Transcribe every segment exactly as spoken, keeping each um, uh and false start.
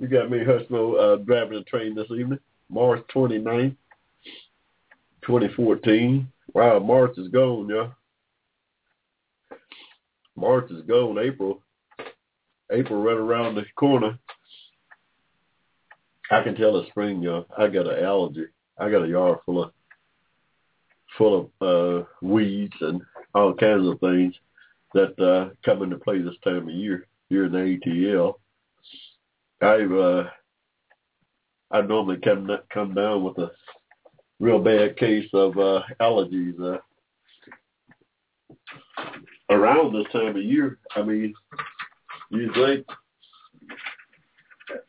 You got me, Hushmo, uh, driving a train this evening, March twenty-ninth, twenty fourteen. Wow, March is gone, y'all. March is gone. April, April right around the corner. I can tell it's spring, y'all. I got an allergy. I got a yard full of full of uh, weeds and all kinds of things that uh, come into play this time of year here in the A T L. I've uh, I normally come come down with a real bad case of uh, allergies uh, around this time of year. I mean, you think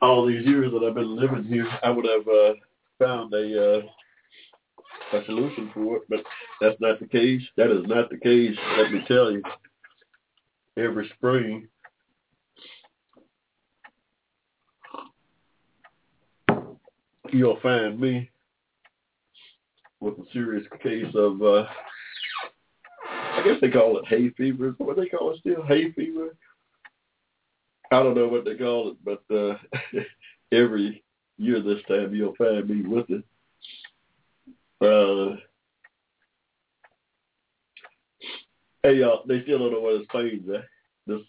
all these years that I've been living here, I would have uh, found a uh, a solution for it, but that's not the case. That is not the case. Let me tell you, every spring. You'll find me with a serious case of, uh, I guess they call it hay fever. What do they call it still? Hay fever? I don't know what they call it, but uh, every year this time you'll find me with it. Uh, hey, y'all, they still don't know what it's planes at. This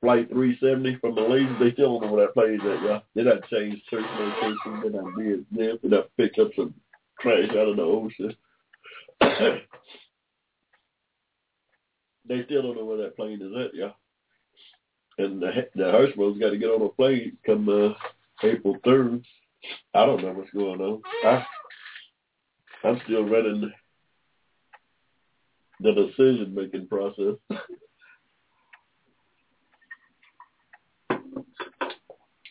Flight three seventy from Malaysia, they still don't know what that plane's at, y'all. They done changed search locations, they done did this, they done picked up some trash out of the ocean. They still don't know where that plane is at, y'all. And the, the Hushmo's got to get on a plane come uh, April third. I don't know what's going on. I, I'm still running the decision-making process.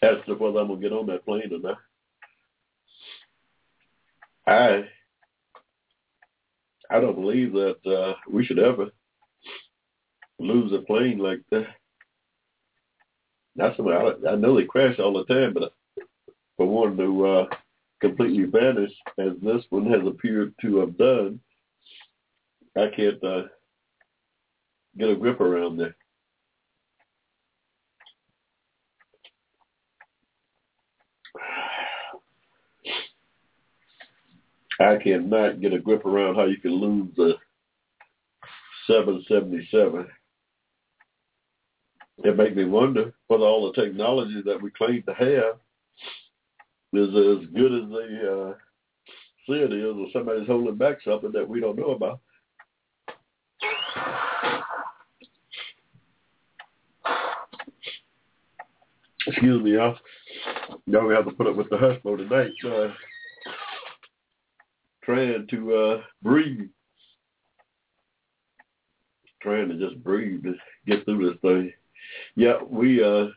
As to whether I'm going to get on that plane or not. I I don't believe that uh, we should ever lose a plane like that. Not somebody, I, I know they crash all the time, but for one to uh, completely vanish, as this one has appeared to have done, I can't uh, get a grip around that. I cannot get a grip around how you can lose the seven seventy-seven. It makes me wonder whether all the technology that we claim to have is as good as they uh, say it is, or somebody's holding back something that we don't know about. Excuse me, y'all. Y'all gonna have to put up with the Hushmo tonight. Uh, Trying to uh, breathe. Trying to just breathe to get through this thing. Yeah, we, uh,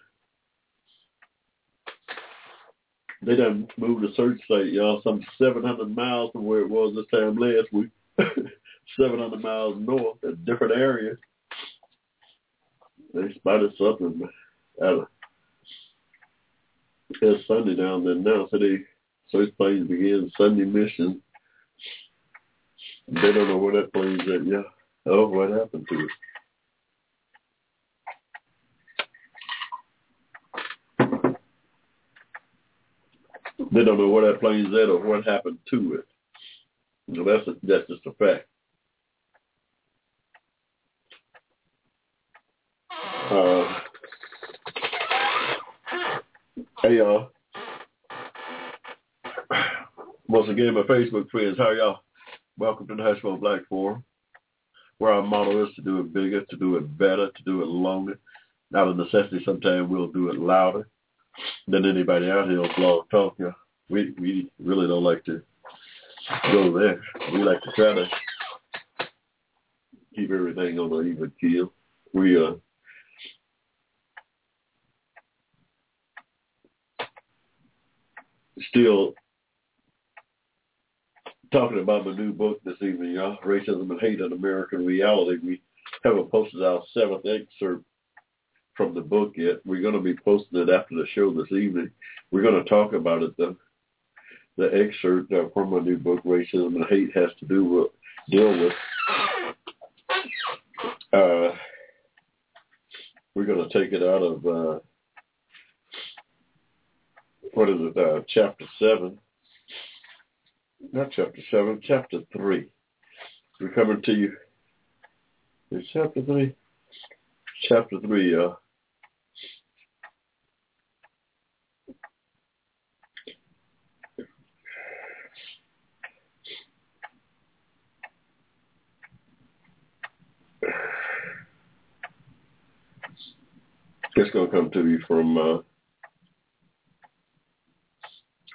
they done moved the search site, y'all, some seven hundred miles from where it was this time last week. seven hundred miles north, a different area. They spotted something. I don't know. It's Sunday down there now, so the search planes begin Sunday mission. They don't know where that plane's at, yeah. Oh, what happened to it? They don't know where that plane's at or what happened to it. No, that's a, that's just a fact. Uh, hey, y'all. Once again, my Facebook friends, how are y'all? Welcome to the Hushmo Black Forum, where our motto is to do it bigger, to do it better, to do it longer. Out of necessity, sometimes we'll do it louder than anybody out here on Blog Talk. Yeah. We we really don't like to go there. We like to try to keep everything on an even keel. We uh, still talking about my new book this evening, y'all, Racism and Hate in American Reality. We haven't posted our seventh excerpt from the book yet. We're going to be posting it after the show this evening. We're going to talk about it, though. The excerpt from my new book, Racism and Hate, has to do with, deal with, uh, we're going to take it out of, uh, what is it, uh, chapter seven, not chapter seven, chapter three. We're coming to you, is chapter three? Chapter three, uh, it's going to come to you from uh,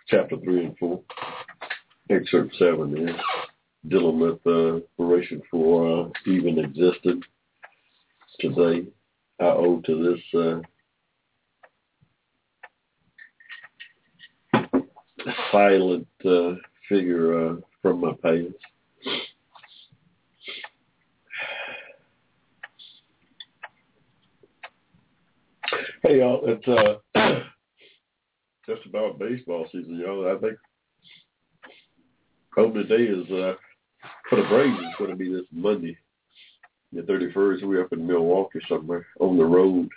chapter three and four, excerpt seven there, dealing with the uh, operation for uh, even existed today. I owe to this uh, silent uh, figure uh, from my past. Hey, y'all, it's uh, just about baseball season, y'all. I think opening day is uh, for the Braves. It's going to be this Monday, the thirty-first. We're up in Milwaukee somewhere on the road.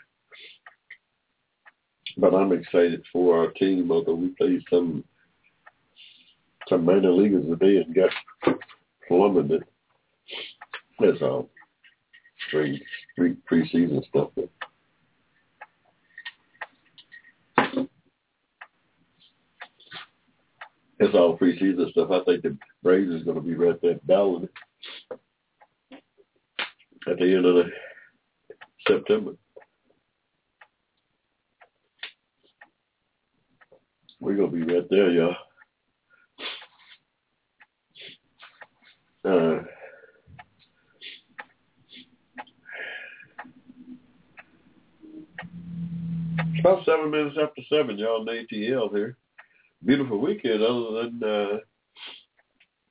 But I'm excited for our team, although we played some some minor leaguers today and got plummeted. That's all straight, straight preseason stuff. But it's all preseason stuff. I think the Braves is going to be right there battling at the end of the September. We're going to be right there, y'all. Uh, about seven minutes after seven, y'all, on A T L here. Beautiful weekend other than uh,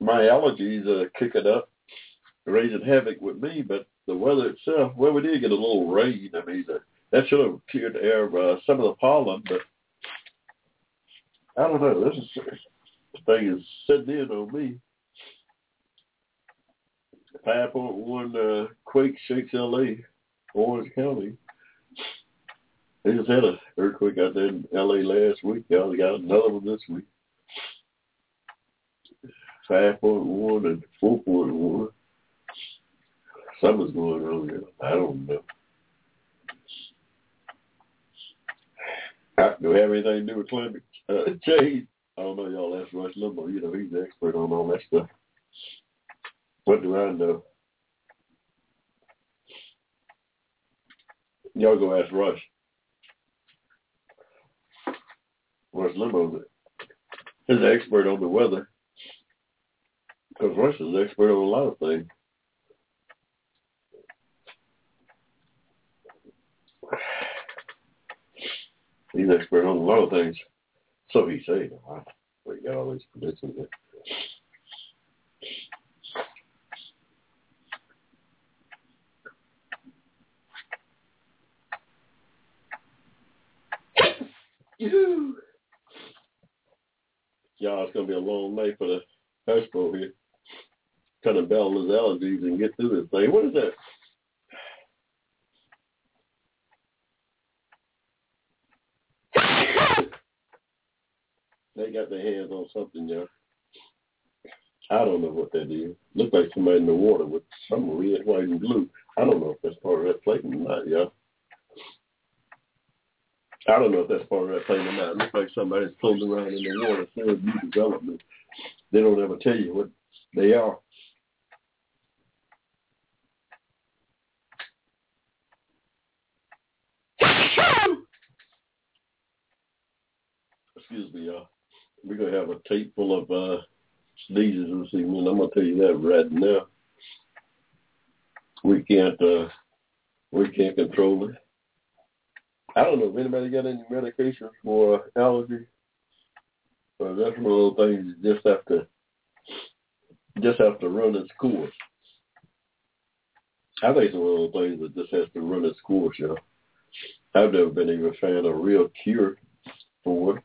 my allergies uh, kicking up, raising havoc with me, but the weather itself, well, we did get a little rain. I mean, uh, that should have cleared the air of uh, some of the pollen, but I don't know. This is, this thing is sitting in on me. five point one uh, quake shakes L A, Orange County. They just had an earthquake out there in L A last week. Y'all got another one this week. five point one and four point one. Something's going on here. I don't know. I, do we have anything to do with climate uh, change? I don't know, y'all. That's Rush Limbaugh. You know, he's an expert on all that stuff. What do I know? Y'all go ask Rush. Rush Limbaugh is an expert on the weather, because Rush is an expert on a lot of things. He's an expert on a lot of things, so he said. Wow, we got all these predictions there. Yoo-hoo. Y'all, it's going to be a long night for the Hushmo here. Trying to battle his allergies and get through this thing. What is that? They got their hands on something, y'all. I don't know what that is. Looked like somebody in the water with some red, white, and blue. I don't know if that's part of that plate or not, y'all. I don't know if that's part of that thing or not. It looks like somebody's floating around in the water. There's new development. They don't ever tell you what they are. Excuse me, y'all. We're going to have a tape full of uh, sneezes this evening. I'm going to tell you that right now. We can't, uh, we can't control it. I don't know if anybody got any medication for allergy. So that's one of those things that just have to just have to run its course. I think it's one of those things that just has to run its course, you know. I've never been even a fan of a real cure for it.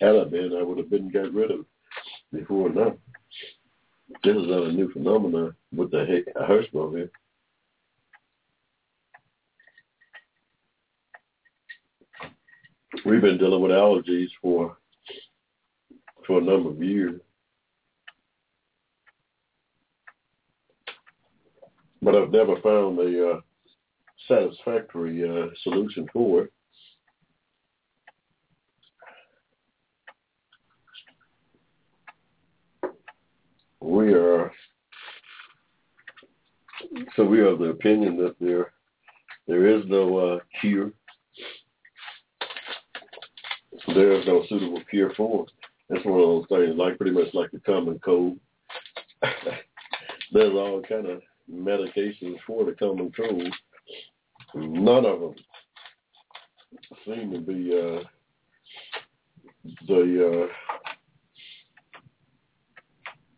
Had I been, I would have been got rid of it before now. This is not a new phenomenon with the heck I heard about here. We've been dealing with allergies for for a number of years. But I've never found a uh, satisfactory uh, solution for it. We are, so we are of the opinion that there, there is no uh, cure. There is no suitable cure for it. That's one of those things, like pretty much like the common cold. There's all kind of medications for the common cold. None of them seem to be uh, the uh,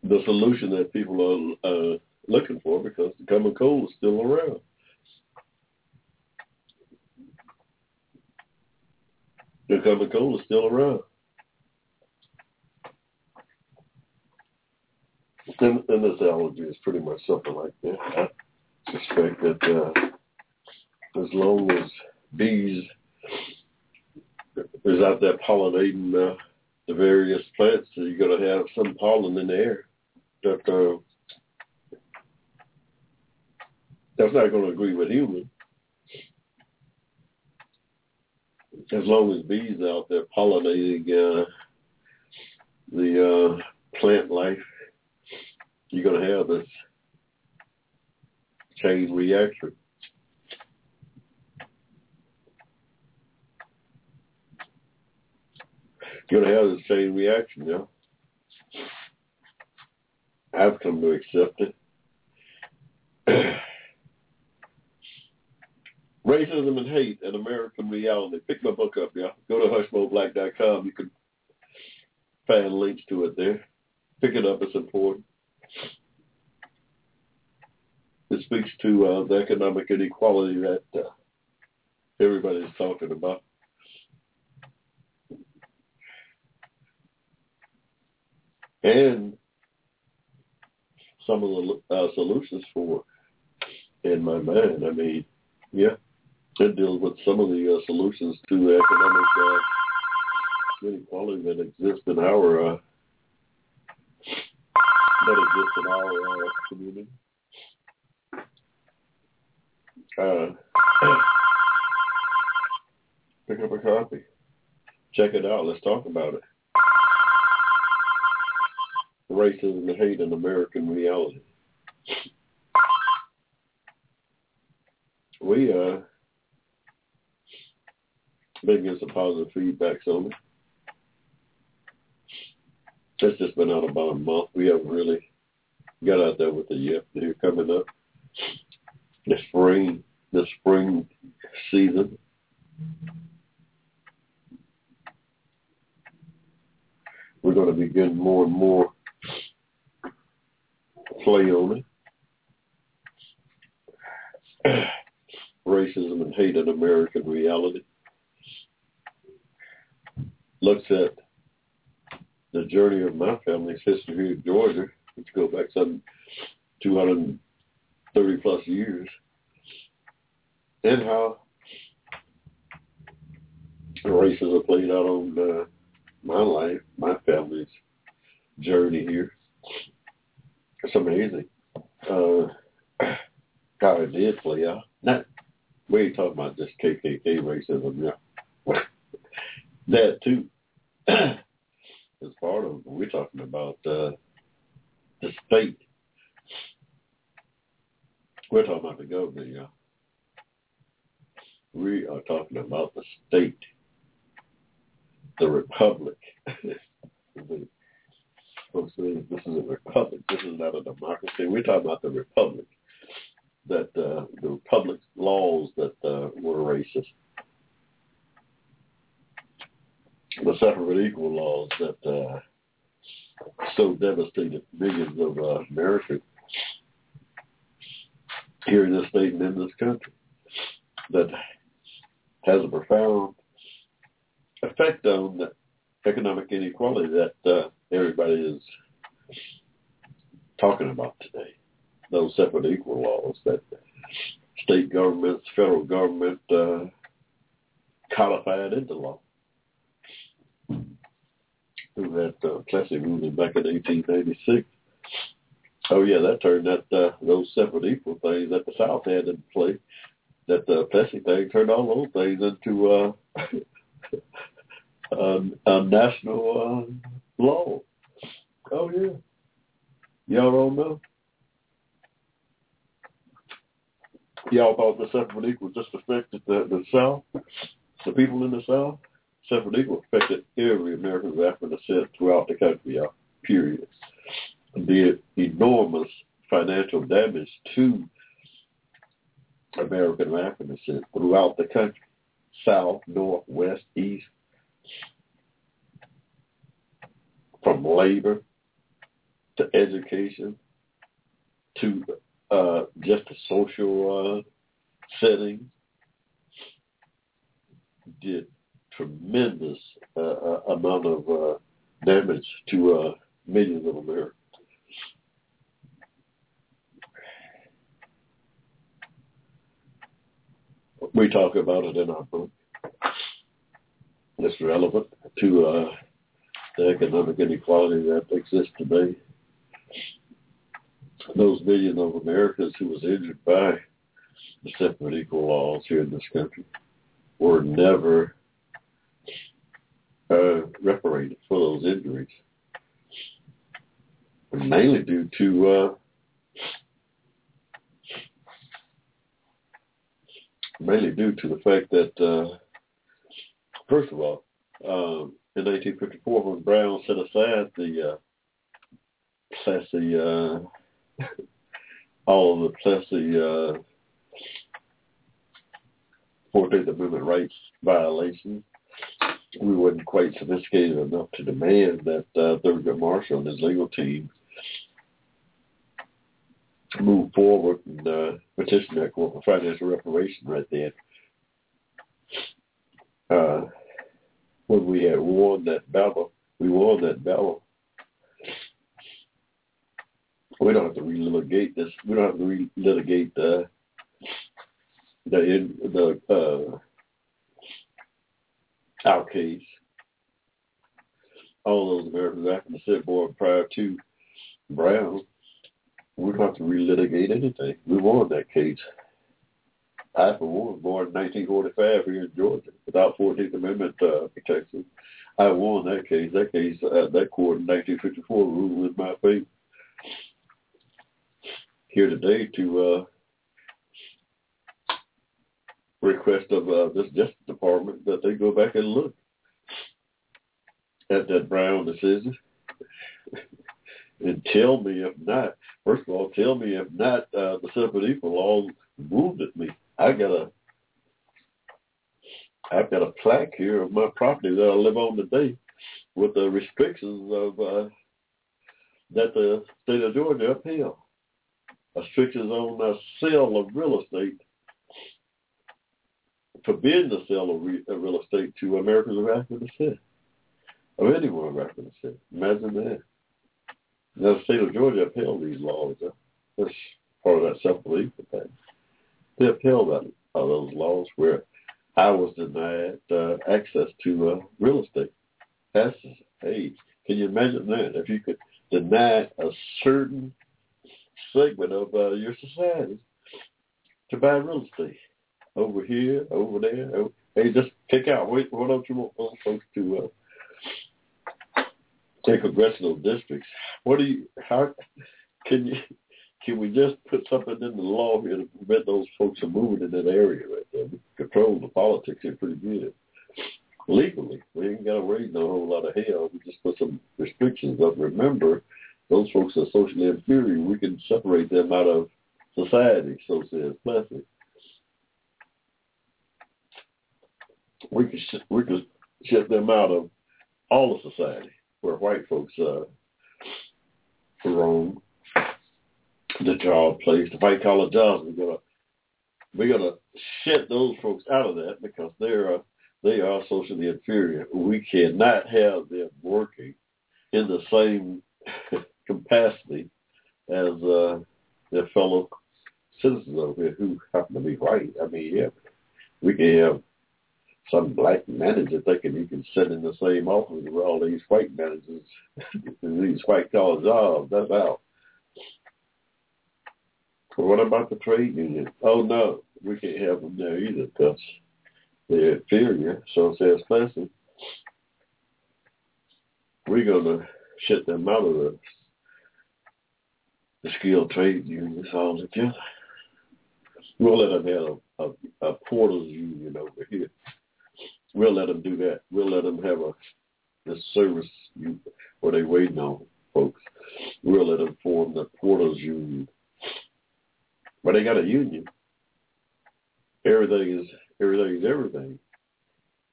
the solution that people are uh, looking for, because the common cold is still around. The common cold is still around. And, and this allergy is pretty much something like that. I suspect that uh, as long as bees is out there pollinating uh, the various plants, so you're going to have some pollen in the air. That, uh, that's not going to agree with humans. As long as bees out there pollinating uh, the uh, plant life, you're going to have this chain reaction. You're going to have this chain reaction, you know. I've come to accept it. Racism and Hate in American Reality. Pick my book up, y'all. Go to hushmo black dot com. You can find links to it there. Pick it up. It's important. It speaks to uh, the economic inequality that uh, everybody's talking about. And some of the uh, solutions for it, in my mind. I mean, yeah. It deals with some of the uh, solutions to the economic uh, inequality that exists in our uh, that exists in our uh, community. Uh, pick up a copy, check it out. Let's talk about it. Racism and Hate in American Reality. We uh, been getting some positive feedback on it. It's just been out about a month. We haven't really got out there with it yet. They're coming up the spring, the spring season. We're going to be getting more and more play on it. Racism and Hate in American Reality looks at the journey of my family's history here in Georgia, which go back some two hundred thirty plus years, and how racism played out on uh, my life, my family's journey here. It's amazing uh, how it did play out. Not, we ain't talking about just K K K racism, yeah. That too. As part of it, we're talking about uh, the state. We're talking about the government, y'all. We are talking about the state, the republic. Folks say this is a republic. This is not a democracy. We're talking about the republic, that uh, the republic's laws that uh, were racist. the separate equal laws that uh, so devastated millions of uh, Americans here in this state and in this country, that has a profound effect on the economic inequality that uh, everybody is talking about today. Those separate equal laws that state governments, federal government uh, codified into law through that uh, Plessy ruling back in eighteen eighty-six. Oh yeah, that turned that uh, those separate equal things that the South had in play, that the uh, Plessy thing turned all those things into uh, a, a national uh, law. Oh yeah, y'all don't know. Y'all thought the separate equal just affected the, the South, the people in the South. Separate equal affected every American of African descent throughout the country, y'all. Period. Did enormous financial damage to American of African descent throughout the country, South, North, West, East, from labor to education to Uh, just the social uh, setting, did tremendous uh, uh, amount of uh, damage to uh, millions of Americans. We talk about it in our book. It's relevant to uh, the economic inequality that exists today. Those millions of Americans who was injured by the separate equal laws here in this country were never uh, reparated for those injuries, mainly due to uh, mainly due to the fact that uh, first of all, um, in nineteen fifty-four, when Brown set aside the uh, Plessy uh, all of the Plessy uh, fourteenth Amendment rights violations, we weren't quite sophisticated enough to demand that uh, Thurgood Marshall and his legal team move forward and uh, petition that court for financial reparation right then. Uh, when we had won that battle, we won that battle. We don't have to relitigate this. We don't have to relitigate the the, the uh, our case. All those Americans after the Senate board prior to Brown, we don't have to relitigate anything. We won that case. I, for one, was born in nineteen forty-five here in Georgia without fourteenth Amendment uh, protection. I won that case. That case, uh, that court in nineteen fifty-four ruled in my favor. Here today to uh, request of uh, this Justice Department that they go back and look at that Brown decision and tell me if not. First of all, tell me if not uh, the separate equal law wounded me. I got a, I've got a plaque here of my property that I live on today with the restrictions of uh, that the state of Georgia upheld. Restrictions on the sale of real estate, forbidding the sale of, re- of real estate to Americans of African descent, of anyone of African descent. Imagine that. Now, the state of Georgia upheld these laws. Uh, that's part of that self-belief thing. They upheld that, uh, those laws where I was denied uh, access to uh, real estate. That's, hey, can you imagine that? If you could deny a certain segment of uh, your society to buy real estate over here, over there. Over, hey, just take out. Wait, why don't you want those folks to uh, take congressional districts? What do you? How can you? Can we just put something in the law here to prevent those folks from moving in that area right there? We control the politics here pretty good legally. We ain't got to raise no whole lot of hell. We just put some restrictions up. Remember, those folks are socially inferior. We can separate them out of society, so says Plessy. We can sh- we can shut them out of all of society, where white folks are wrong, the job place, the white collar jobs. We're gonna we're gonna shut those folks out of that because they're uh, they are socially inferior. We cannot have them working in the same capacity as uh, their fellow citizens over here who happen to be white. I mean, yeah, we can have some black manager thinking he can sit in the same office with all these white managers and these white collar jobs. That's out. But what about the trade union? Oh, no, we can't have them there either because they're inferior. So says Plessy, we're going to shut them out of the, the skilled trade unions all together. We'll let them have a, a, a porters union over here. We'll let them do that. We'll let them have a the service union, what they waiting on, folks. We'll let them form the porters union. But they got a union. Everything is everything is everything.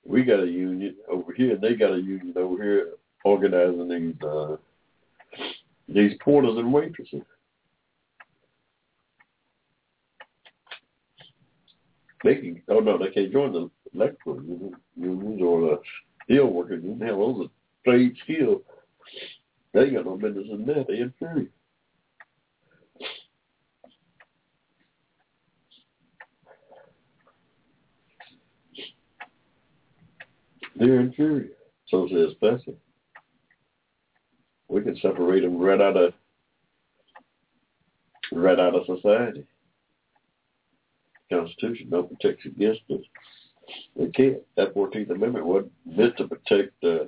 We got a union over here. They got a union over here organizing these uh, these porters and waitresses. They can, oh, no, they can't join the electrical unions or the steel workers. You can have those trade skills. They got no business in that. They're inferior. They're inferior. So says Plessy. We can separate them right out of right out of society. Constitution don't protect against us. It can't. That fourteenth Amendment wasn't meant to protect uh,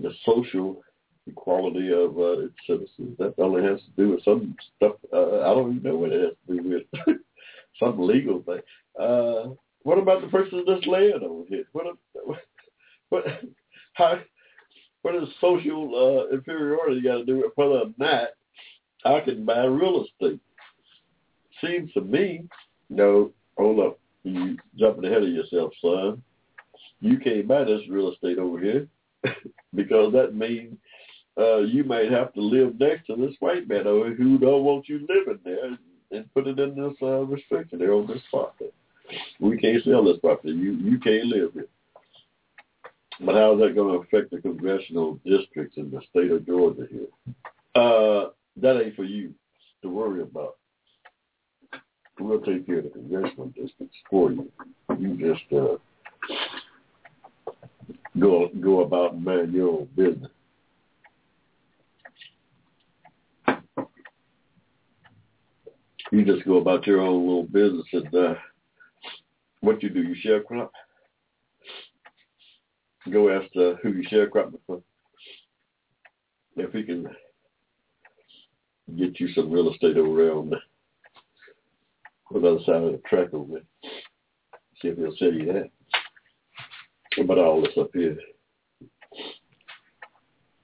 the social equality of uh, its citizens. That only has to do with some stuff. Uh, I don't even know what it has to do with. Some legal thing. Uh, what about the person that's laying over here? What? What? What, how, what is social uh, inferiority got to do with whether or not I can buy real estate? Seems to me, no, hold up, you jumping ahead of yourself, son. You can't buy this real estate over here because that means uh, you might have to live next to this white man over here who don't want you living there and put it in this uh, restriction there on this property. We can't sell this property. You you can't live here. But how is that going to affect the congressional districts in the state of Georgia here? Uh, that ain't for you to worry about. We'll take care of the congressional districts for you. You just uh, go go about and mind your own business. You just go about your own little business and uh, what you do, you sharecrop. Go ask uh, who you sharecrop for. If he can get you some real estate over there on the on the other side of the track over there. See if he'll sell you that. What about all this up here?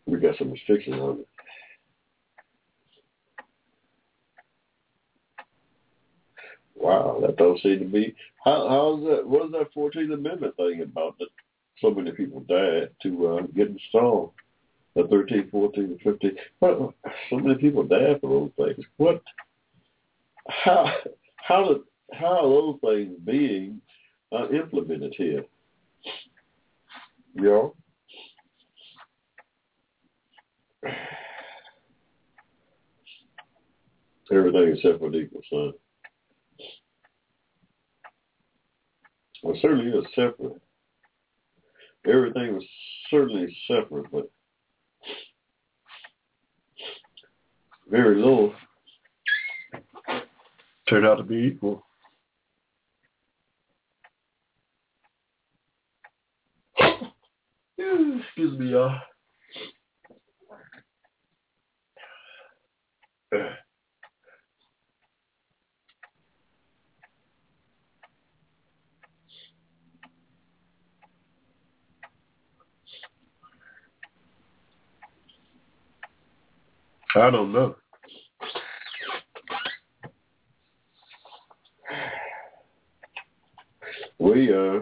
We got some restrictions on it. Wow, that don't seem to be. How, how's that? What is that fourteenth Amendment thing about that? So many people died to uh, get installed. The thirteen, fourteen, and fifteen. Well, so many people died for those things. What? How? How did? How are those things being uh, implemented here? Y'all. Everything except for equal, son. Well, certainly it was separate. Everything was certainly separate, but very little turned out to be equal. Excuse me, y'all. I don't know. We uh,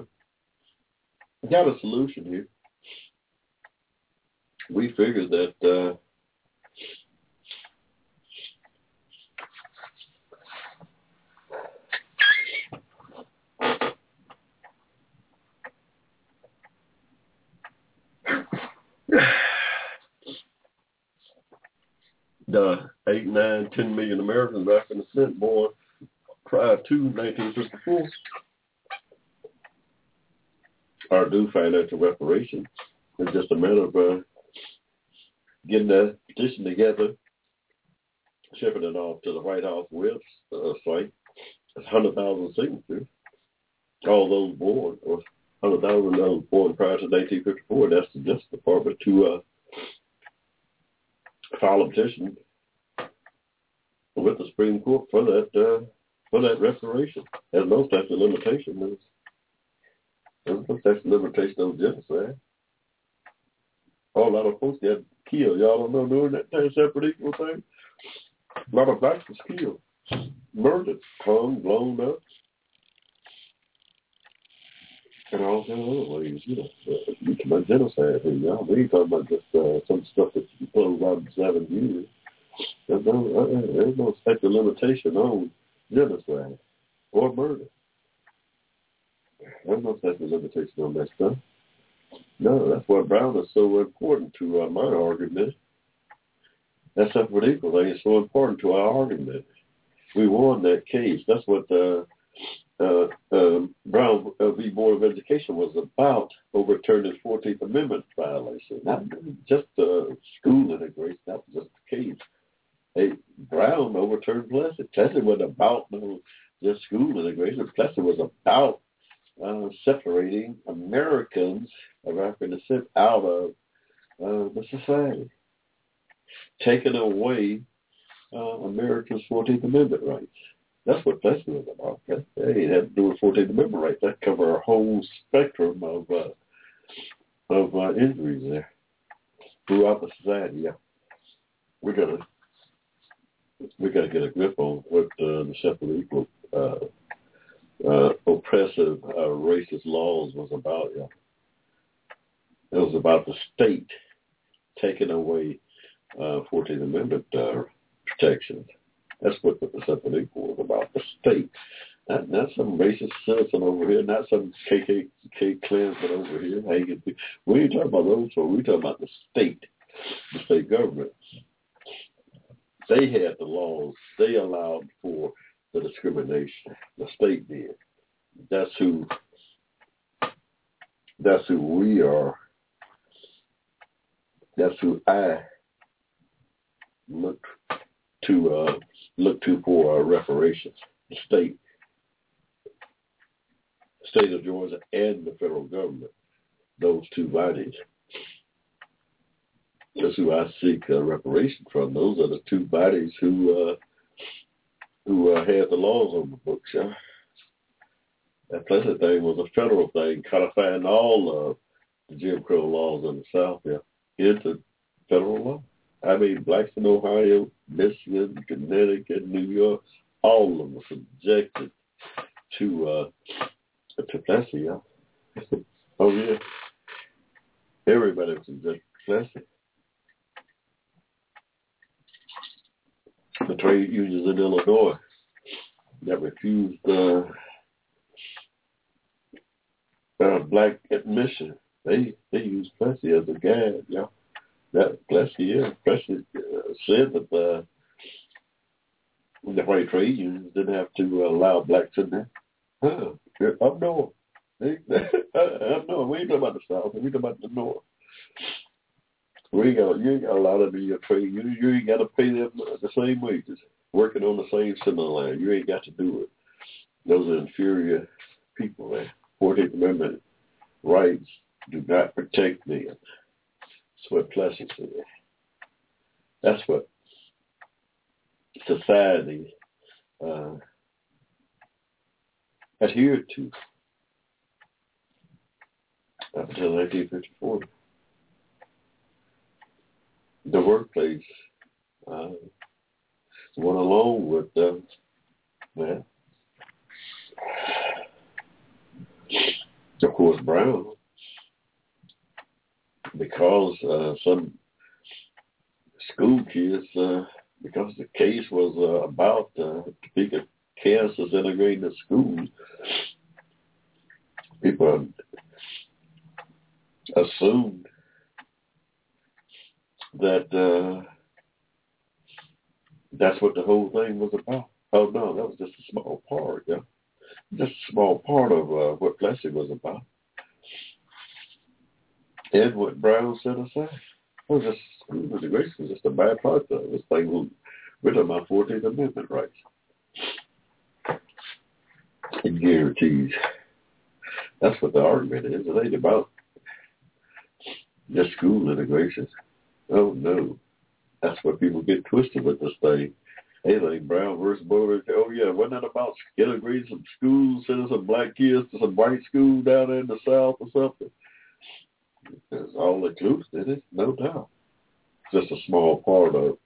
got a solution here. we figured that uh, the eight, nine, ten million Americans of African descent born prior to nineteen fifty-four are due financial reparations. It's just a matter of uh, getting that petition together, shipping it off to the White House website. It's one hundred thousand signatures. All those born, or one hundred thousand those born prior to nineteen fifty-four. That's the Justice Department to uh, file a petition with the Supreme Court for that uh, for that reparation. There's no such limitation. Is, there's no such limitation on genocide. A lot of folks got killed. Y'all don't know doing that thing, separate equal thing. A lot of blacks was killed, murdered, hung, blown up, and all kinds of other ways. You know, you talking about genocide here, y'all. We ain't talking about just uh, some stuff that you close out in seven years. There's no, uh, there's no such a limitation on genocide or murder. There's no such a limitation on that stuff. No, that's why Brown is so important to uh, my argument. That's not what equal thing is so important to our argument. We won that case. That's what uh, uh, uh, Brown v. Board of Education was about, overturning fourteenth Amendment violation. Not just uh, school integration. That was just the case. Hey, Brown overturned Plessy. Plessy wasn't about no, just school integration. Plessy was about Uh, separating Americans of African descent out of uh, the society, taking away uh, America's fourteenth Amendment rights. That's what Plessy was about. That ain't had to do with fourteenth Amendment rights. That covered a whole spectrum of uh, of uh, injuries there throughout the society. Yeah, we're gonna we gotta get a grip on what uh, the separate equal. Uh, Uh, oppressive, uh, racist laws was about. Yeah. It was about the state taking away uh, fourteenth Amendment uh, protections. That's what the Separate Equal was about, the state. Not, not some racist citizen over here, not some K K K Klansman over here. Hanging. We ain't talking about those, so we're talking about the state, the state government. They had the laws. They allowed for the discrimination. The state did. That's who that's who we are. That's who I look to uh, look to for uh, reparations. The state. The state of Georgia and the federal government. Those two bodies. That's who I seek uh, reparation from. Those are the two bodies who uh who uh, had the laws on the books. Yeah? That Plessy thing was a federal thing, codifying all of the Jim Crow laws in the South yeah, into federal law. I mean, blacks in Ohio, Michigan, Connecticut, New York, all of them were subjected to, uh, to Plessy. Yeah? Oh, yeah. Everybody was subjected to Plessy. The trade unions in Illinois that refused uh, uh, black admission. They they used Plessy as a guide, yeah. That Plessy, yeah. Plessy uh, said that uh, the white trade unions didn't have to allow blacks in there. Huh, up north. They, up north. We ain't talking about the South. We ain't talking about the North. We ain't got, you ain't got a lot of your trade. You, you ain't got to pay them the same wages, working on the same similar line. You ain't got to do it. Those are inferior people there. fourteenth Amendment rights do not protect them. That's what Plessy said. That's what society uh, adhered to up until nineteen fifty-four. The workplace uh, went along with them, man. Of course, Brown, because uh, some school kids uh, because the case was uh, about uh, Topeka, Kansas integrating the schools. People assumed that uh, that's what the whole thing was about. Oh, no, that was just a small part, yeah. Just a small part of uh, what Plessy was about. And what Brown set aside. Well, just school integration was just a bad part of it. This thing was rid of my fourteenth Amendment rights. And guarantees. That's what the argument is. It ain't about just school integration. Oh, no. That's what people get twisted with this thing. Hey, like Brown versus Board. Oh, yeah, wasn't that about integrating some schools, sending some black kids to some white school down there in the South or something? It's all inclusive, isn't it? No doubt. Just a small part of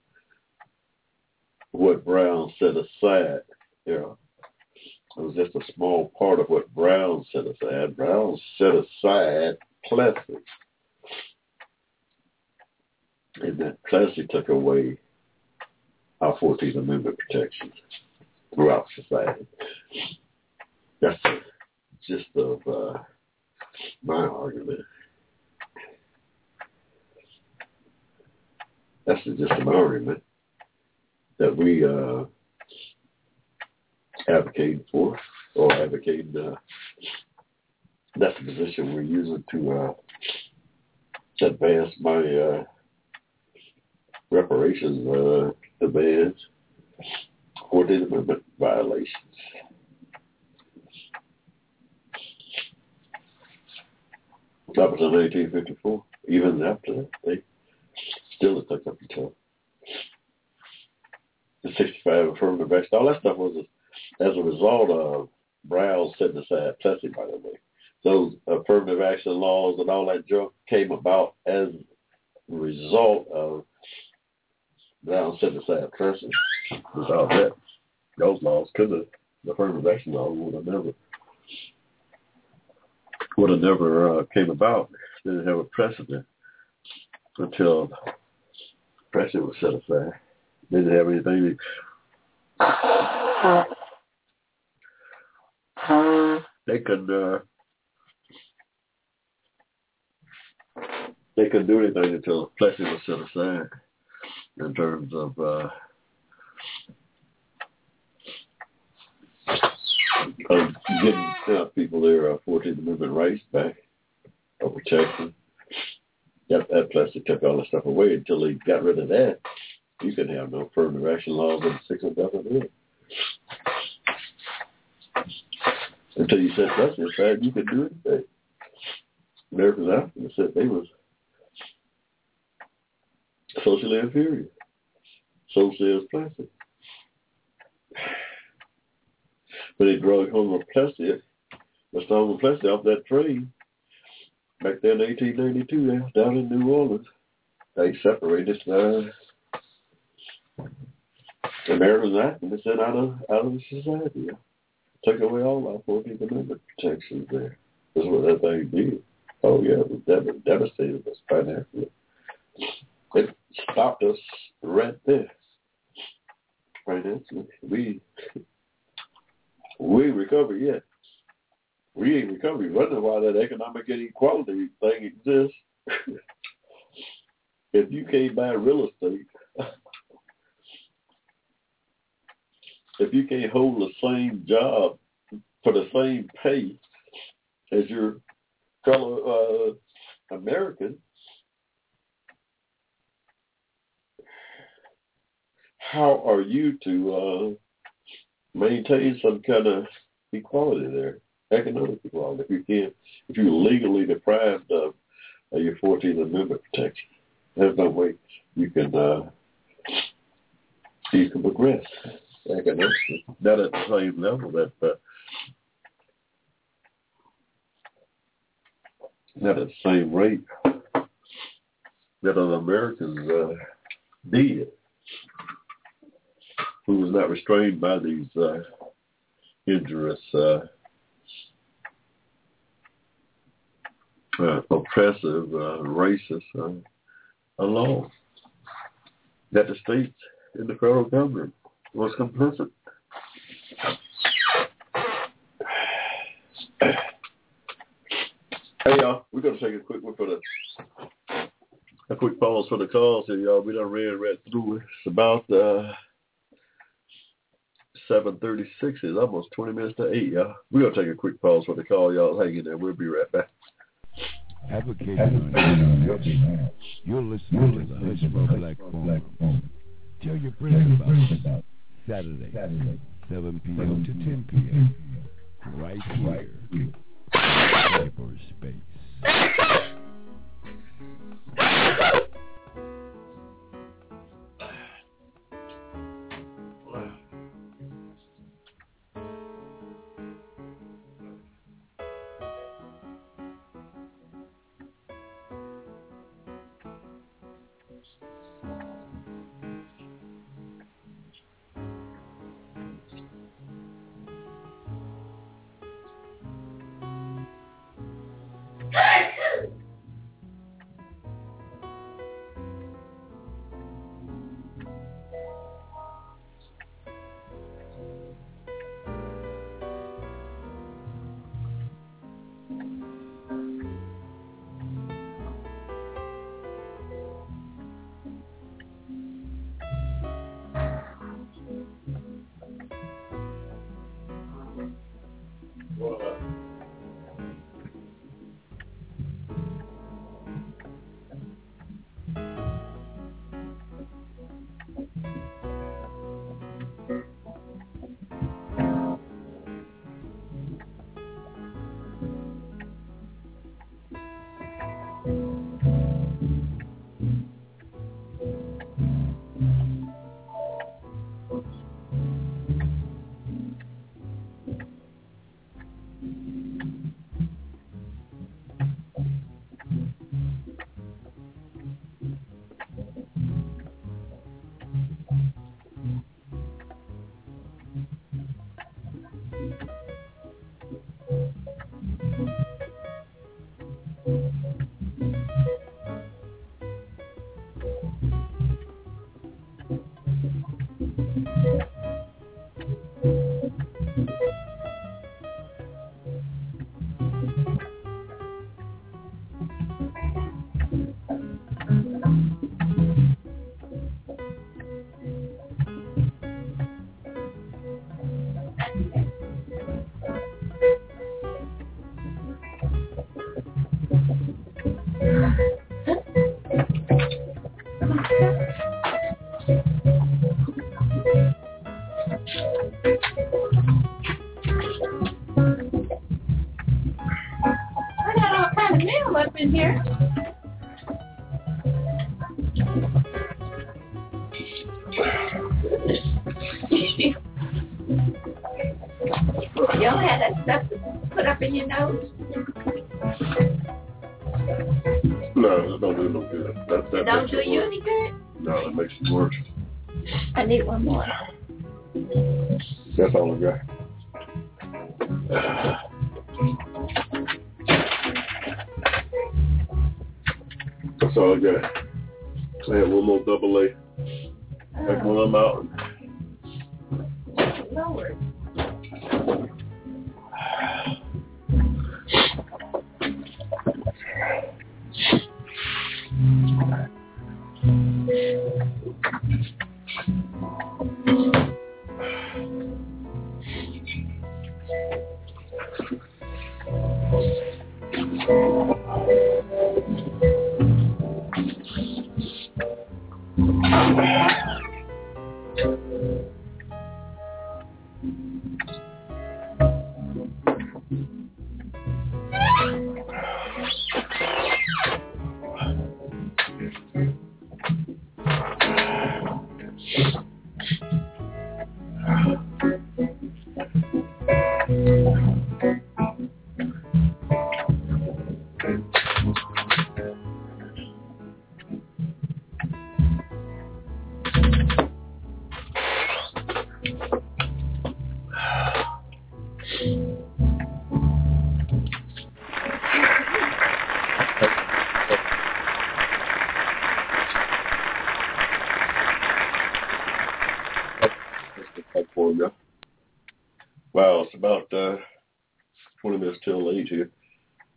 what Brown set aside. You know, it was just a small part of what Brown set aside. Brown set aside Plessy. And that Plessy took away our fourteenth Amendment protections throughout society. That's the gist of uh, my argument. That's the gist of my argument that we uh, advocate for, or advocate. Uh, that's the position we're using to uh, advance my uh, reparations. Uh, demands for the amendment violations. That was in eighteen fifty-four. Even after that, they still took up until the sixty-five affirmative action. All that stuff was as a result of Brown setting aside Plessy, by the way. Those affirmative action laws and all that junk came about as a result of Brown set aside Plessy. Without that, those laws could have, the affirmative action law would have never, would have never uh, came about. They didn't have a precedent until Plessy was set aside. They didn't have anything. They could, uh, they couldn't do anything until Plessy was set aside. In terms of uh, of getting uh, people their uh, fourteenth Amendment rights back, or protection. That, that Plessy took all that stuff away until they got rid of that. You could have no affirmative action laws in the sixth Amendment. Until you set Plessy aside, you could do anything. Americans Africans said they was socially inferior. So says Plessy. When they drug Homer Plessy, the Homer Plessy off that train back there in eighteen ninety-two, down in New Orleans, they separated uh, Americans and they said out of out of society, took away all our fourteenth Amendment protections there. That's what that thing did. Oh yeah, it was dev- devastated us financially. It stopped us right there. Right there. We, we ain't recovered yet. We ain't recovered. We wonder why that economic inequality thing exists. If you can't buy real estate, if you can't hold the same job for the same pay as your fellow uh, American, how are you to uh, maintain some kind of equality there, economic equality, if you can't, if you're legally deprived of uh, your fourteenth Amendment protection? There's no way you can uh, you can progress economically, not at the same level that uh, not at the same rate that other Americans uh, did, who was not restrained by these uh, injurious, uh, uh, oppressive, uh, racist uh, laws. that the states and the federal government was complicit. Hey, y'all, we're going to take a quick one for the a quick pause for the calls here, y'all. We done read right through. It's about uh, seven thirty-six. It's almost twenty minutes to eight, y'all. We're going to take a quick pause for the call, y'all. Hang in there. We'll be right back. Advocating on your behalf. You're listening to the Hushmo Black Phone. Tell your friends about it. Saturday, Saturday, seven p.m. to ten p.m. Right here. Cyberspace.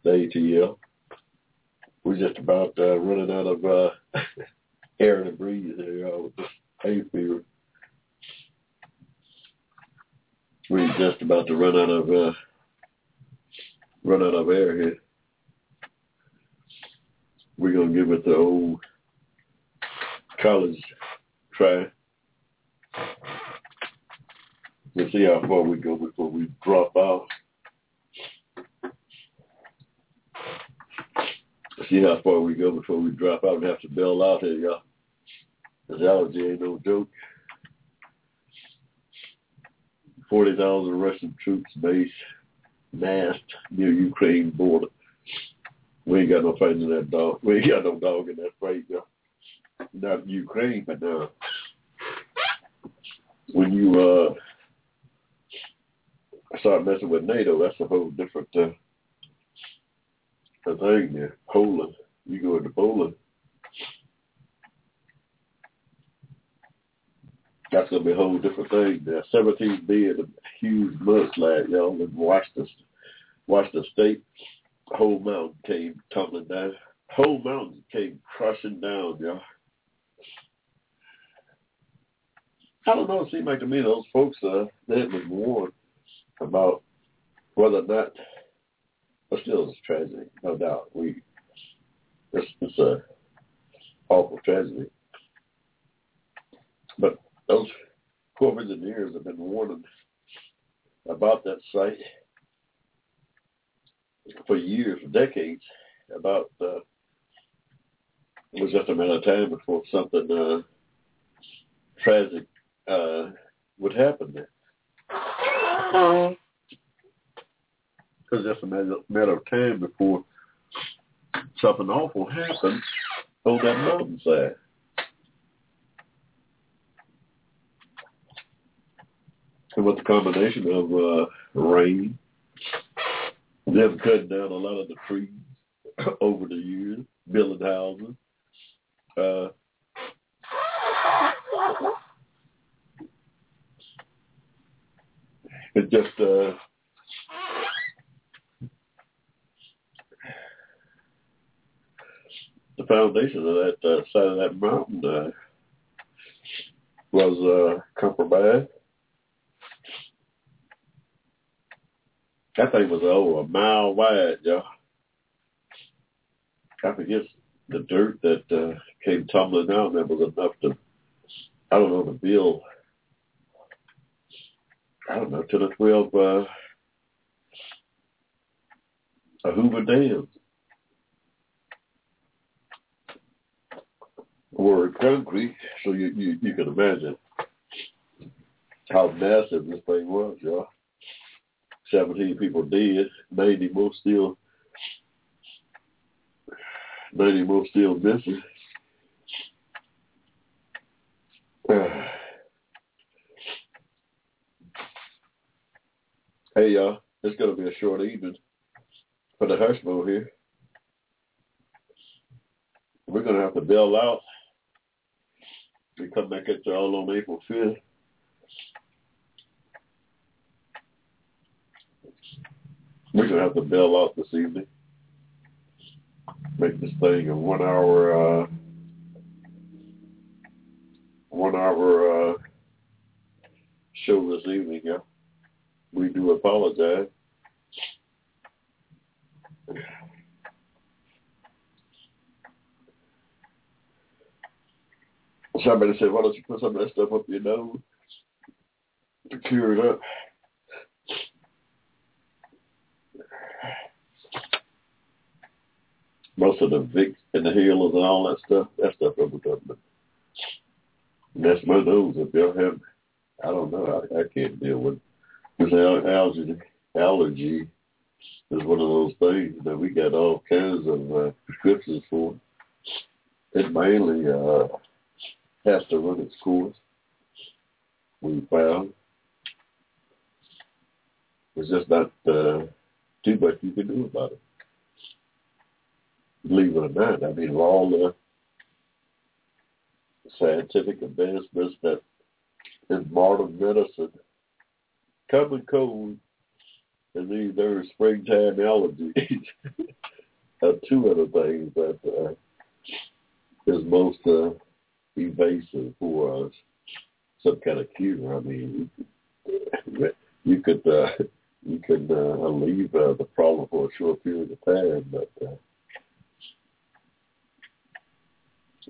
the A T L. We're just about uh, running out of uh, air to breathe here uh, with this hay fever. We're just about to run out of uh, run out of air here. We're gonna give it the old college try. We'll see how far we go before we drop out. See how far we go before we drop out and have to bail out here, y'all. This allergy ain't no joke. forty thousand Russian troops based, massed near Ukraine border. We ain't got no fight in that dog. We ain't got no dog in that fight, y'all. Not Ukraine, but uh, when you uh, start messing with NATO, that's a whole different uh, The thing there, Poland. You go into Poland, that's gonna be a whole different thing there. Seventeen being a huge mudslide, y'all, and watch this, watch the state. The whole mountain came tumbling down. Whole mountain came crushing down, y'all. I don't know. It seemed like to me those folks, uh, they had been warned about whether or not. But still, it's tragic, no doubt. We, it's, it's a awful tragedy. But those Corps of Engineers have been warning about that site for years, for decades. About uh, it was just a matter of time before something uh, tragic uh, would happen there. Oh. Because that's a matter of time before something awful happens on that mountainside. And with the combination of uh, rain, them cutting down a lot of the trees over the years, building houses, uh, it just. Uh, The foundation of that uh, side of that mountain uh, was uh, compromised. That thing was over a mile wide, y'all. I forget the dirt that uh, came tumbling down. That was enough to, I don't know, to build, I don't know, ten or twelve uh, a Hoover Dam. Were concrete, so you, you, you can imagine how massive this thing was, y'all. seventeen people dead, ninety more still, ninety more still missing. Uh, hey, y'all, it's going to be a short evening for the Hushmo here. We're going to have to bail out. We come back at y'all on April fifth. We're going to have to bail out this evening. Make this thing a one hour, uh, one hour uh, show this evening. Yeah? We do apologize. Somebody said, why don't you put some of that stuff up your nose to cure it up? Most of the Vicks and the healers and all that stuff, that stuff up with them. That's my nose up y'all have me. I don't know. I, I can't deal with it. This allergy, allergy is one of those things that we got all kinds of uh, prescriptions for. It mainly... Uh, has to run its course. We found there's just not uh, too much you can do about it. Believe it or not, I mean, with all the scientific advancements that in modern medicine, common cold, and these there springtime allergies. are two of the things that uh, is most uh, evasive for us. Some kind of cure. I mean, you could uh, you could uh, leave uh, the problem for a short period of time, but uh,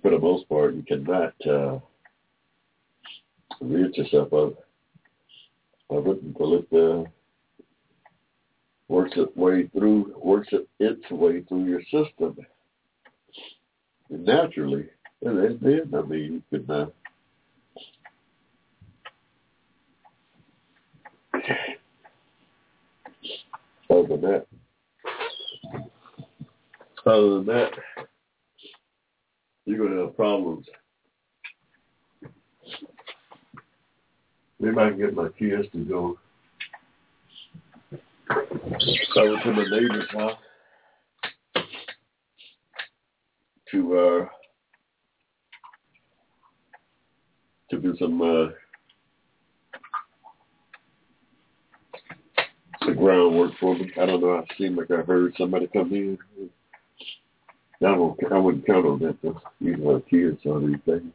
for the most part, you cannot uh, rid yourself of of it until it uh, works its way through works its way through your system. And naturally, and then I mean, you could not. Uh, Other than that, other than that, you're going to have problems. Maybe I can get my kids to go over to my neighbor's house to uh, to do some. Uh, The groundwork for me. I don't know. I seem like I heard somebody come in. I won't. I wouldn't count on that though. You know, kids on these things.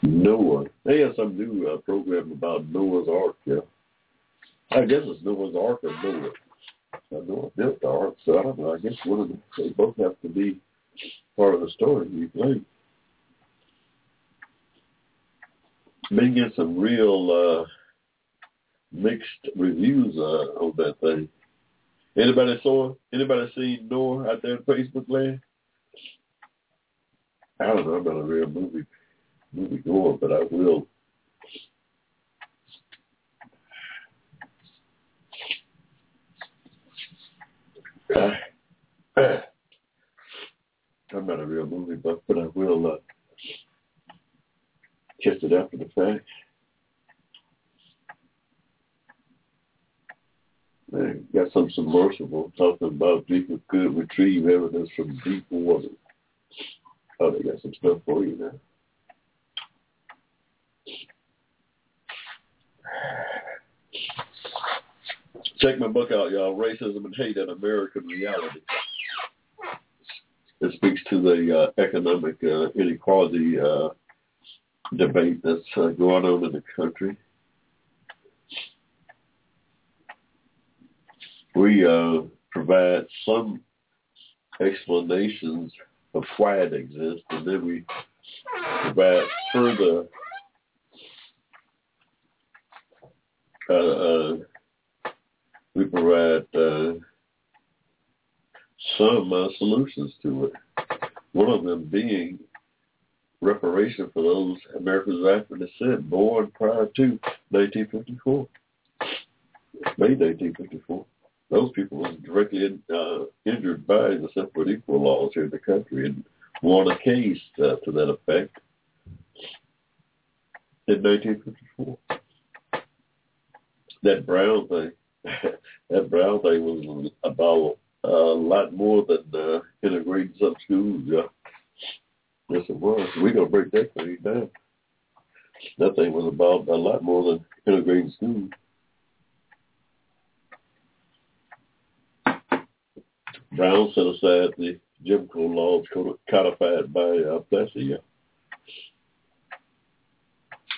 Noah. They have some new uh, program about Noah's Ark. Yeah. I guess it's Noah's Ark or Noah. I know I built the Ark, so I don't know. I guess one of them. They both have to be part of the story you play. Been getting some real uh, mixed reviews uh, on that thing. Anybody saw? Anybody seen Noah out there on Facebook land? I don't know. I'm not a real movie movie goer, but I will. Uh, I'm not a real movie buff, but I will uh, catch it after the fact. I got some submersible talking about people could retrieve evidence from deep water. Oh, they got some stuff for you now. Check my book out, y'all. Racism and Hate in American Reality. It speaks to the uh, economic uh, inequality uh, debate that's uh, going on in the country. We uh, provide some explanations of why it exists, and then we provide further uh, uh, we provide uh, some uh, solutions to it. One of them being reparation for those Americans of African descent born prior to nineteen fifty-four, May nineteen fifty-four. Those people were directly in, uh, injured by the separate equal laws here in the country and won a case uh, to that effect in nineteen fifty-four. That Brown thing, that Brown thing was about Uh, a lot more than uh, integrating some schools. Yeah. Yes, it was. We're going to break that thing down. That thing was about a lot more than integrating schools. Brown set aside the Jim Crow laws codified by uh, Plessy. Yeah.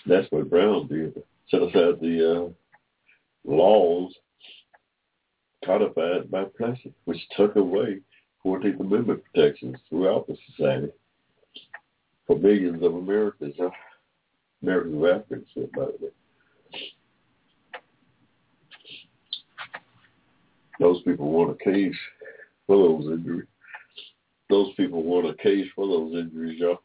That's what Brown did. Set aside the uh, laws codified by Plessy, which took away fourteenth Amendment protections throughout the society for millions of Americans, uh, Americans of African descent, by the way. Those people want a case for those injuries. Those people want a case for those injuries, y'all.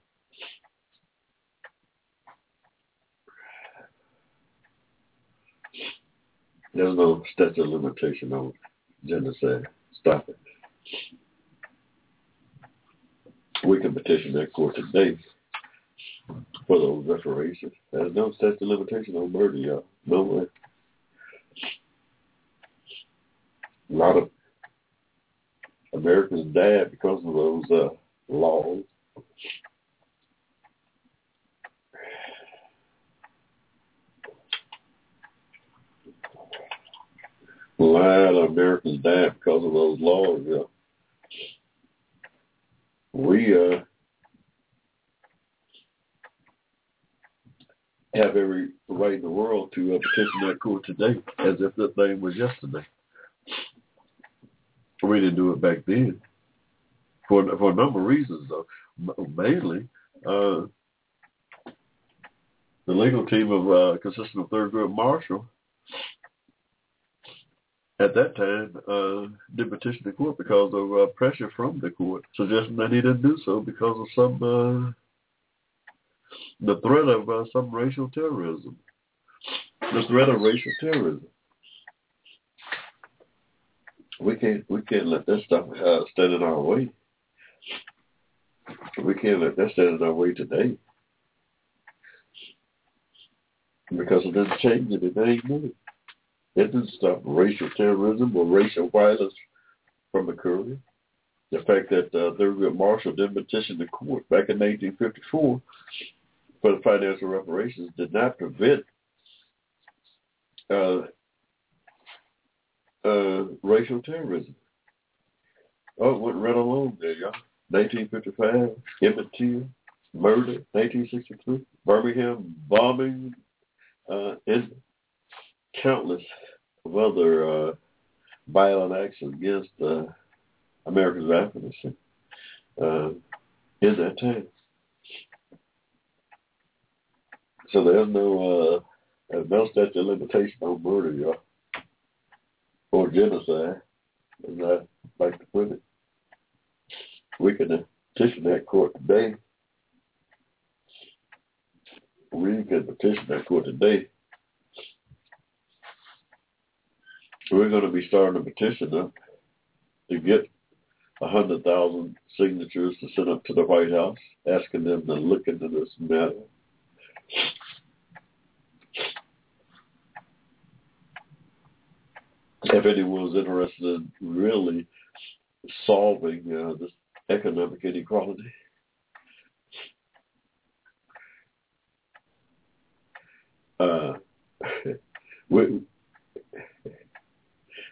There's no statute of limitation on genocide. Stop it. We can petition that court today for those reparations. There's no statute of limitation on murder, y'all. No way. A lot of Americans died because of those uh, laws. A lot of Americans died because of those laws. Yeah. We uh, have every right in the world to uh, petition that court today as if the thing was yesterday. We didn't do it back then for, for a number of reasons, though. M- mainly, uh, the legal team of uh, consisting of Thurgood Marshall at that time uh, did petition the court because of uh, pressure from the court, suggesting that he didn't do so because of some uh, the threat of uh, some racial terrorism, the threat of racial terrorism. We can't we can't let that stuff uh, stand in our way. We can't let that stand in our way today because it doesn't change anything new. It doesn't stop racial terrorism or racial violence from occurring. The fact that uh, Thurgood Marshall did petition the court back in nineteen fifty-four for the financial reparations did not prevent uh, uh, racial terrorism. Oh, it went right along there, y'all. nineteen fifty-five, Emmett Till, murder, nineteen sixty-three, Birmingham bombing, uh, and countless of other uh, violent acts against uh, Americans of Africa uh, in that time. So there's no, uh, no statute of limitation on murder, y'all, or genocide, as I like to put it. We can petition that court today. We can petition that court today. We're going to be starting a petition up to get one hundred thousand signatures to send up to the White House, asking them to look into this matter. If anyone's interested in really solving uh, this economic inequality. Uh, we,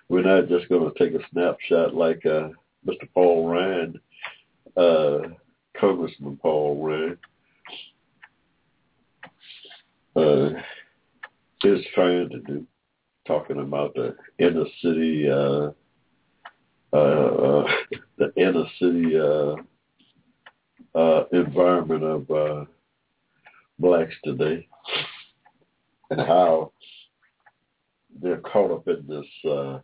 we're not just going to take a snapshot like uh, Mister Paul Ryan, uh, Congressman Paul Ryan, uh, is trying to do, talking about the inner city uh, Uh, uh, the inner city uh, uh, environment of uh, blacks today, and how they're caught up in this uh,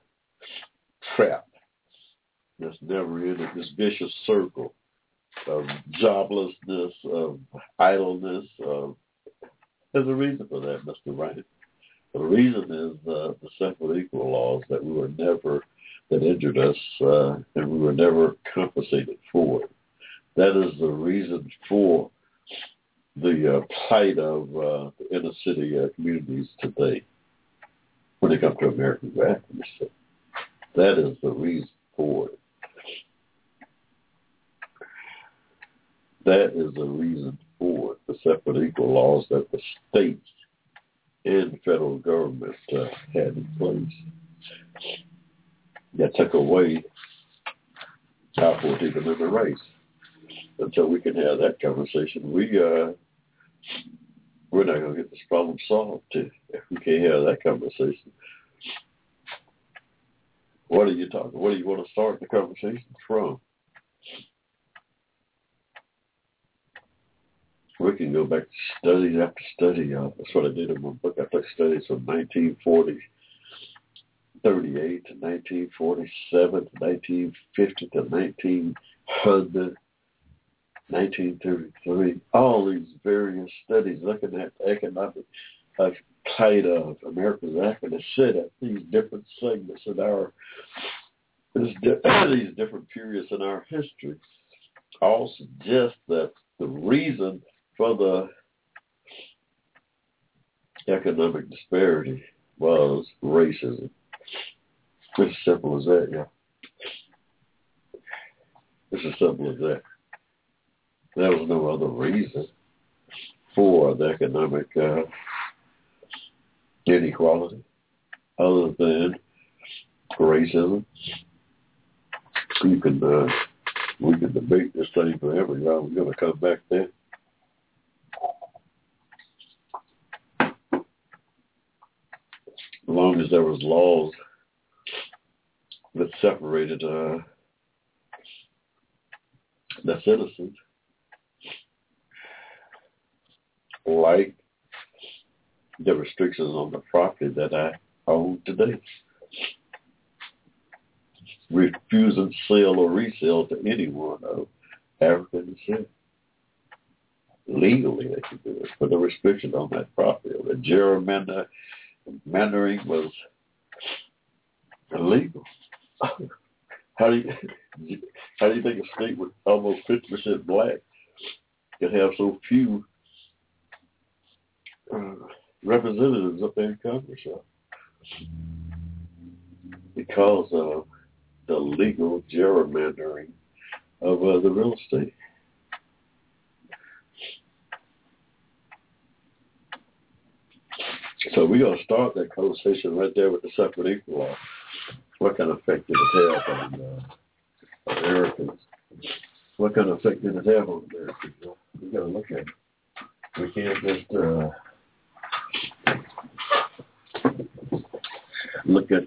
trap, this never-ending, this vicious circle of joblessness, of idleness. Of, there's a reason for that, Mister Ryan. The reason is uh, the simple equal laws that we were never. That injured us, uh, and we were never compensated for it. That is the reason for the uh, plight of uh, the inner city uh, communities today when it comes to American values. So that is the reason for it. That is the reason for it, the separate equal laws that the states and federal government uh, had in place. That took away our fourteenth Amendment rights. Until we can have that conversation, we uh, we're not going to get this problem solved. If we can't have that conversation, what are you talking? What do you want to start the conversation from? We can go back to study after study. Uh, that's what I did in my book. I took studies from nineteen forty. thirty-eight to nineteen forty-seven to nineteen fifty to nineteen hundred, nineteen thirty-three, all these various studies looking at the economic uh, plight of Americans and Africans sit at these different segments in our, these different periods in our history, all suggest that the reason for the economic disparity was racism. It's as simple as that, yeah. It's as simple as that. There was no other reason for the economic uh, inequality other than for racism. You could, uh, we could debate this thing forever. Now we're going to come back there. As long as there was laws that separated uh, the citizens, like the restrictions on the property that I own today, refusing to sell or resell to anyone of African descent. Legally, they could do it, but the restriction on that property, the gerrymandering was illegal. How do you how do you think a state with almost fifty percent black could have so few uh, representatives up there in Congress? Huh? Because of the legal gerrymandering of uh, the real estate. So we're going to start that conversation right there with the separate equal law. What kind of effect did it have on, uh, on Americans? What kind of effect did it have on Americans? We got to look at it. We can't just uh, look at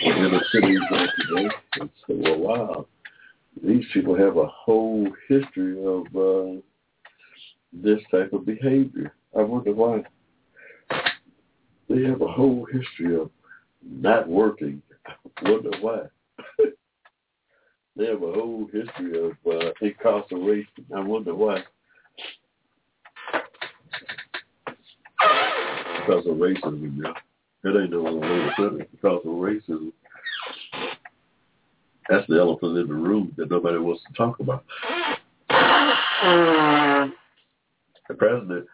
inner cities like today and say, well, wow, these people have a whole history of uh, this type of behavior. I wonder why. They have a whole history of not working. I wonder why. They have a whole history of uh, incarceration. I wonder why. Because of racism, y'all. That ain't no other way to put it. Because of racism, that's the elephant in the room that nobody wants to talk about. The president,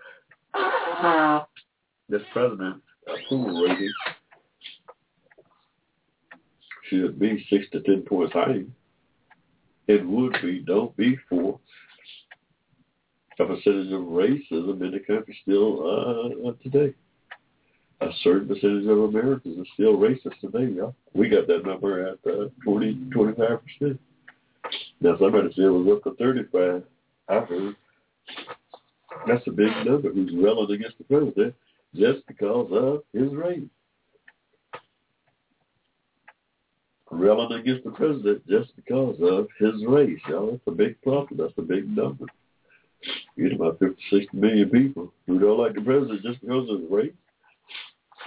this president, approval rating should be six to ten points higher. It would be, don't be for a percentage of racism in the country still uh, today. A certain percentage of Americans are still racist today, y'all. We got that number at uh, twenty, twenty-five percent. Now, somebody said it was up to thirty-five. I heard that's a big number who's railing against the president just because of his race. Railing against the president just because of his race, y'all. That's a big problem. That's a big number. You get about fifty, sixty million people who don't like the president just because of his race.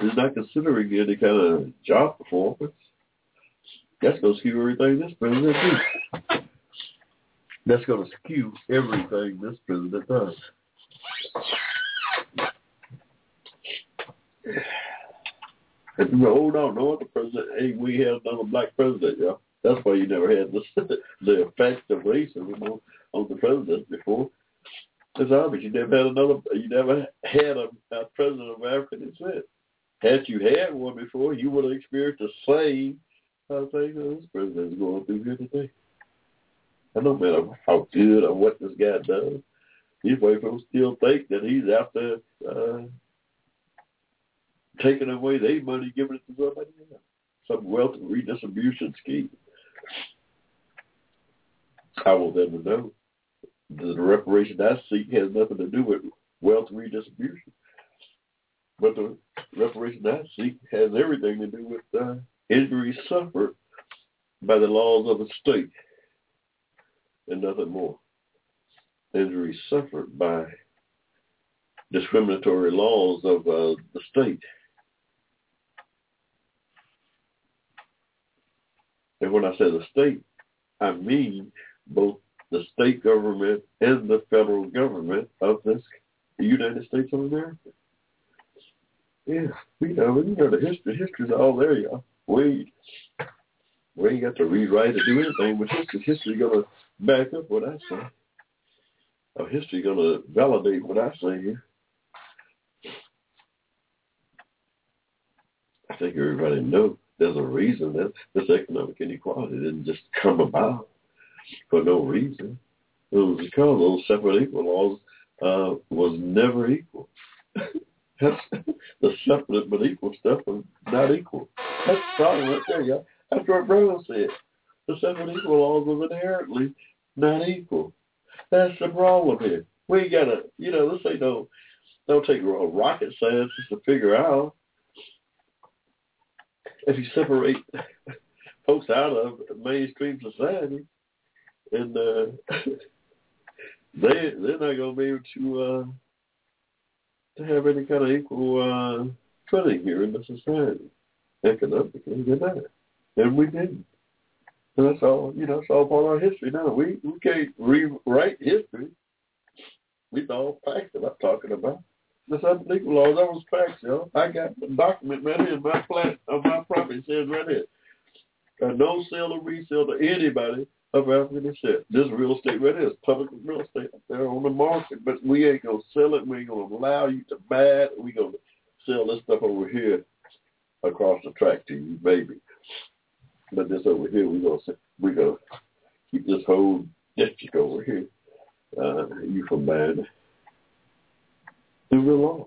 He's not considering any kind of job performance. That's going to skew everything this president does. That's going to skew everything this president does. If you go, oh, no, no other president, hey, we have another black president, y'all. That's why you never had this, the effect of racism on, on the president before. It's obvious you never had another, you never had a, a president of African descent. Had you had one before, you would have experienced the same uh, thing that this president is going through here today. I don't matter how good or what this guy does, these white folks still think that he's after uh, taking away their money, giving it to somebody else. Some wealth redistribution scheme. I will never know. The reparation I seek has nothing to do with wealth redistribution. But the reparation I seek has everything to do with uh, injuries suffered by the laws of a state and nothing more. Injuries suffered by discriminatory laws of uh, the state. And when I say the state, I mean both the state government and the federal government of this United States of America. Yeah, you know, you know the history. History's all there, y'all. We, we ain't got to rewrite or do anything, but history, history gonna back up what I say. Or history gonna validate what I say here. I think everybody knows there's a reason that this economic inequality didn't just come about for no reason. It was because those separate equal laws uh, was never equal. That's the separate but equal stuff was not equal. That's the problem right there, y'all. That's what Brown said. The seven equal laws was inherently not equal. That's the problem here. We got to, you know, this ain't no, don't take rocket science to figure out. If you separate folks out of mainstream society, and uh, they, they're not going to be able to, uh, to have any kind of equal uh, footing here in the society, economically, they're not. And we didn't. And that's all, you know, it's all part of our history now. We, we can't rewrite history. These are all facts that I'm talking about. The seven equal laws, that was facts, y'all. I got the document right here. My flat of my property says right here. Got no sale or resale to anybody of African descent. This real estate right here is public real estate up there on the market, but we ain't going to sell it. We ain't going to allow you to buy it. We're going to sell this stuff over here across the track to you, baby. But this over here, we're going to we're gonna keep this whole district over here. Uh, you from buying through the law.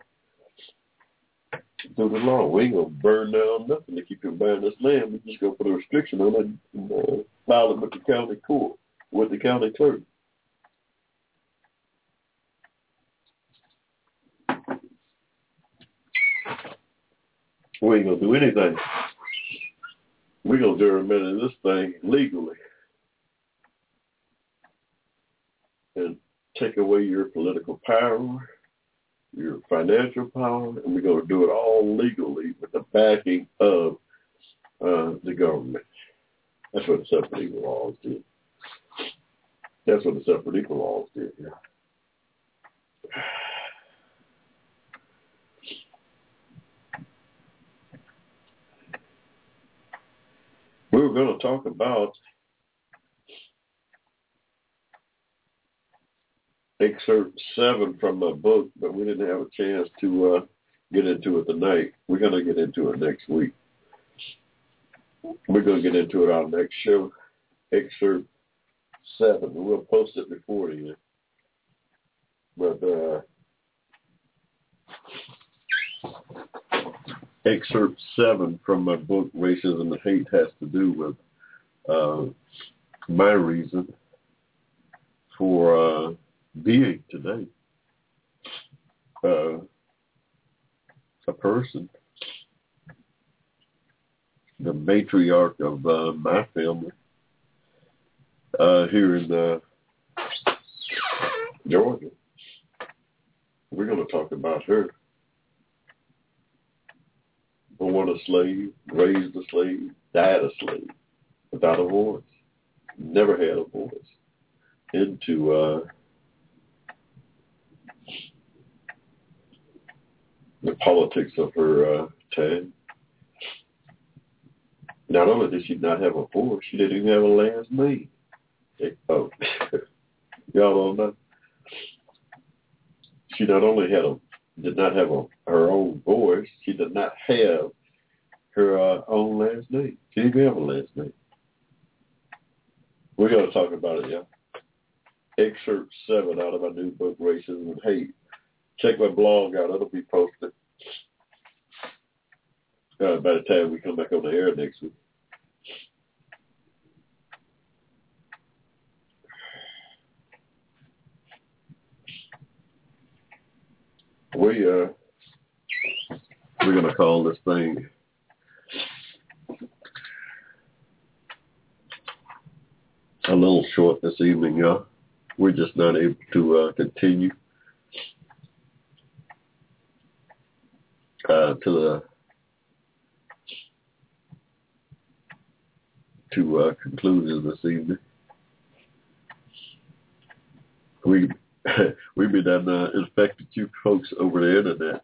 Through the law. We ain't going to burn down nothing to keep you buying this land. We're just going to put a restriction on it and uh, file it with the county court, with the county clerk. We ain't going to do anything. We're going to do this thing legally and take away your political power, your financial power, and we're going to do it all legally with the backing of uh, the government. That's what the separate equal laws did. That's what the separate equal laws did. Yeah. We were going to talk about excerpt seven from my book, but we didn't have a chance to uh, get into it tonight. We're going to get into it next week. We're going to get into it on next show, excerpt seven. We'll post it before then. But uh, excerpt seven from my book, Racism and Hate, has to do with uh, my reason for... Uh, being today uh, a person, the matriarch of uh, my family uh, here in uh, Georgia. We're going to talk about her. Born a slave, raised a slave, died a slave, without a voice, never had a voice, into uh, the politics of her uh, time. Not only did she not have a voice, she didn't even have a last name. Oh, y'all don't know. She not only had a, did not have a, her own voice, she did not have her uh, own last name. She didn't even have a last name. We're going to talk about it, y'all. Excerpt seven out of my new book, Racism and Hate. Check my blog out. It'll be posted uh, by the time we come back on the air next week. We, uh, we're going to call this thing a little short this evening, y'all. We're just not able to uh, continue. Uh, to the to uh, conclusion this evening, we we've been done uh, infected you folks over the internet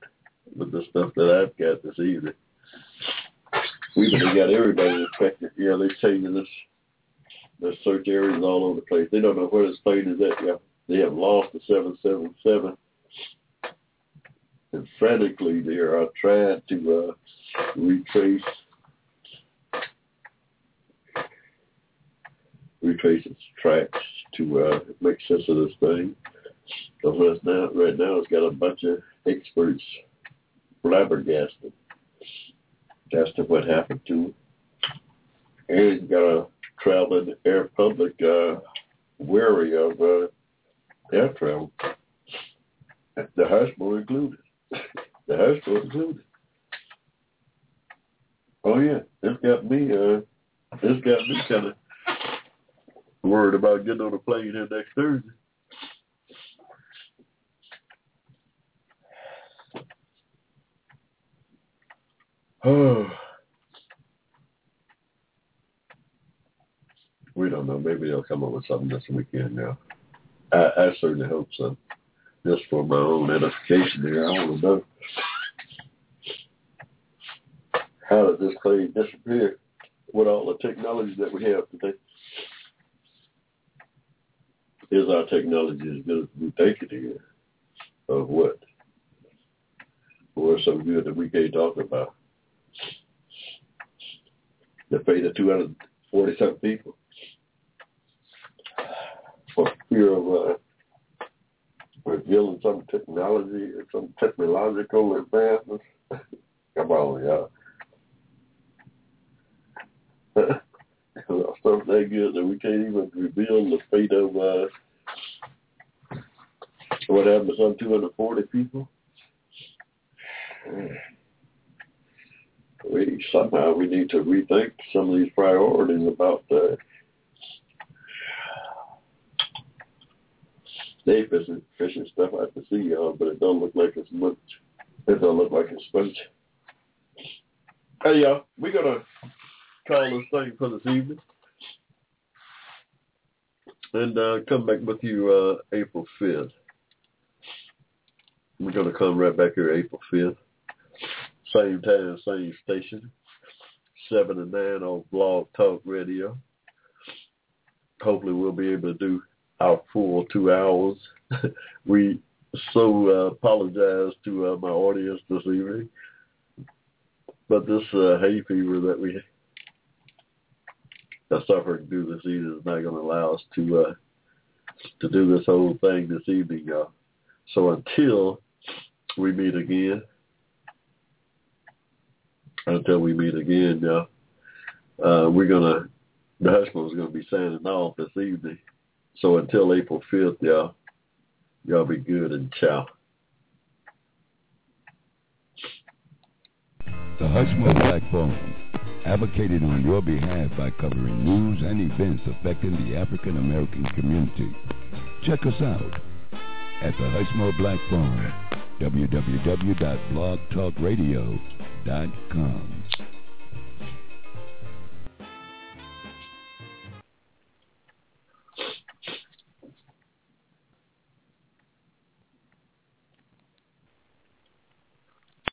with the stuff that I've got this evening. We've been got everybody infected. Yeah, they're changing this the search areas all over the place. They don't know where this plane is at. Yeah, they have lost the seven seven seven. And frantically, they are trying to uh, retrace, retrace its tracks to uh, make sense of this thing. Because now, right now, it's got a bunch of experts flabbergasted as to what happened to a uh, traveling air public uh, wary of uh, air travel, the Hushmo included. The Hushmo included. Oh yeah, this got me. Uh, this got me kind of worried about getting on a plane here next Thursday. Oh, we don't know. Maybe they'll come up with something this weekend now. I, I certainly hope so. Just for my own edification here, I want to know. How did this plane disappear with all the technology that we have today? Is our technology as good as we think it is? Or what? Or so good that we can't talk about? The fate of two hundred forty-seven people for fear of uh, revealing some technology or some technological advancements. Come on, y'all. Something that good that we can't even reveal the fate of uh, what happened to some two hundred forty people. We somehow we need to rethink some of these priorities about the day fishing, fishing stuff I can see, y'all, but it don't look like it's much. It don't look like it's much. Hey, y'all, we're gonna call this thing for this evening and uh, come back with you uh, April fifth. We're gonna come right back here April fifth. Same time, same station, seven to nine on Blog Talk Radio. Hopefully we'll be able to do our full two hours. We so uh, apologize to uh, my audience this evening. But this uh, hay fever that we are suffering through this evening is not going to allow us to, uh, to do this whole thing this evening, y'all. So until we meet again, Until we meet again, y'all. Uh, we're gonna, the Hushmo is gonna be signing off this evening. So until April fifth, y'all, y'all be good and ciao. The Hushmo Black Phone, advocated on your behalf by covering news and events affecting the African American community. Check us out at the Hushmo Black Phone, w w w dot blog talk radio dot com.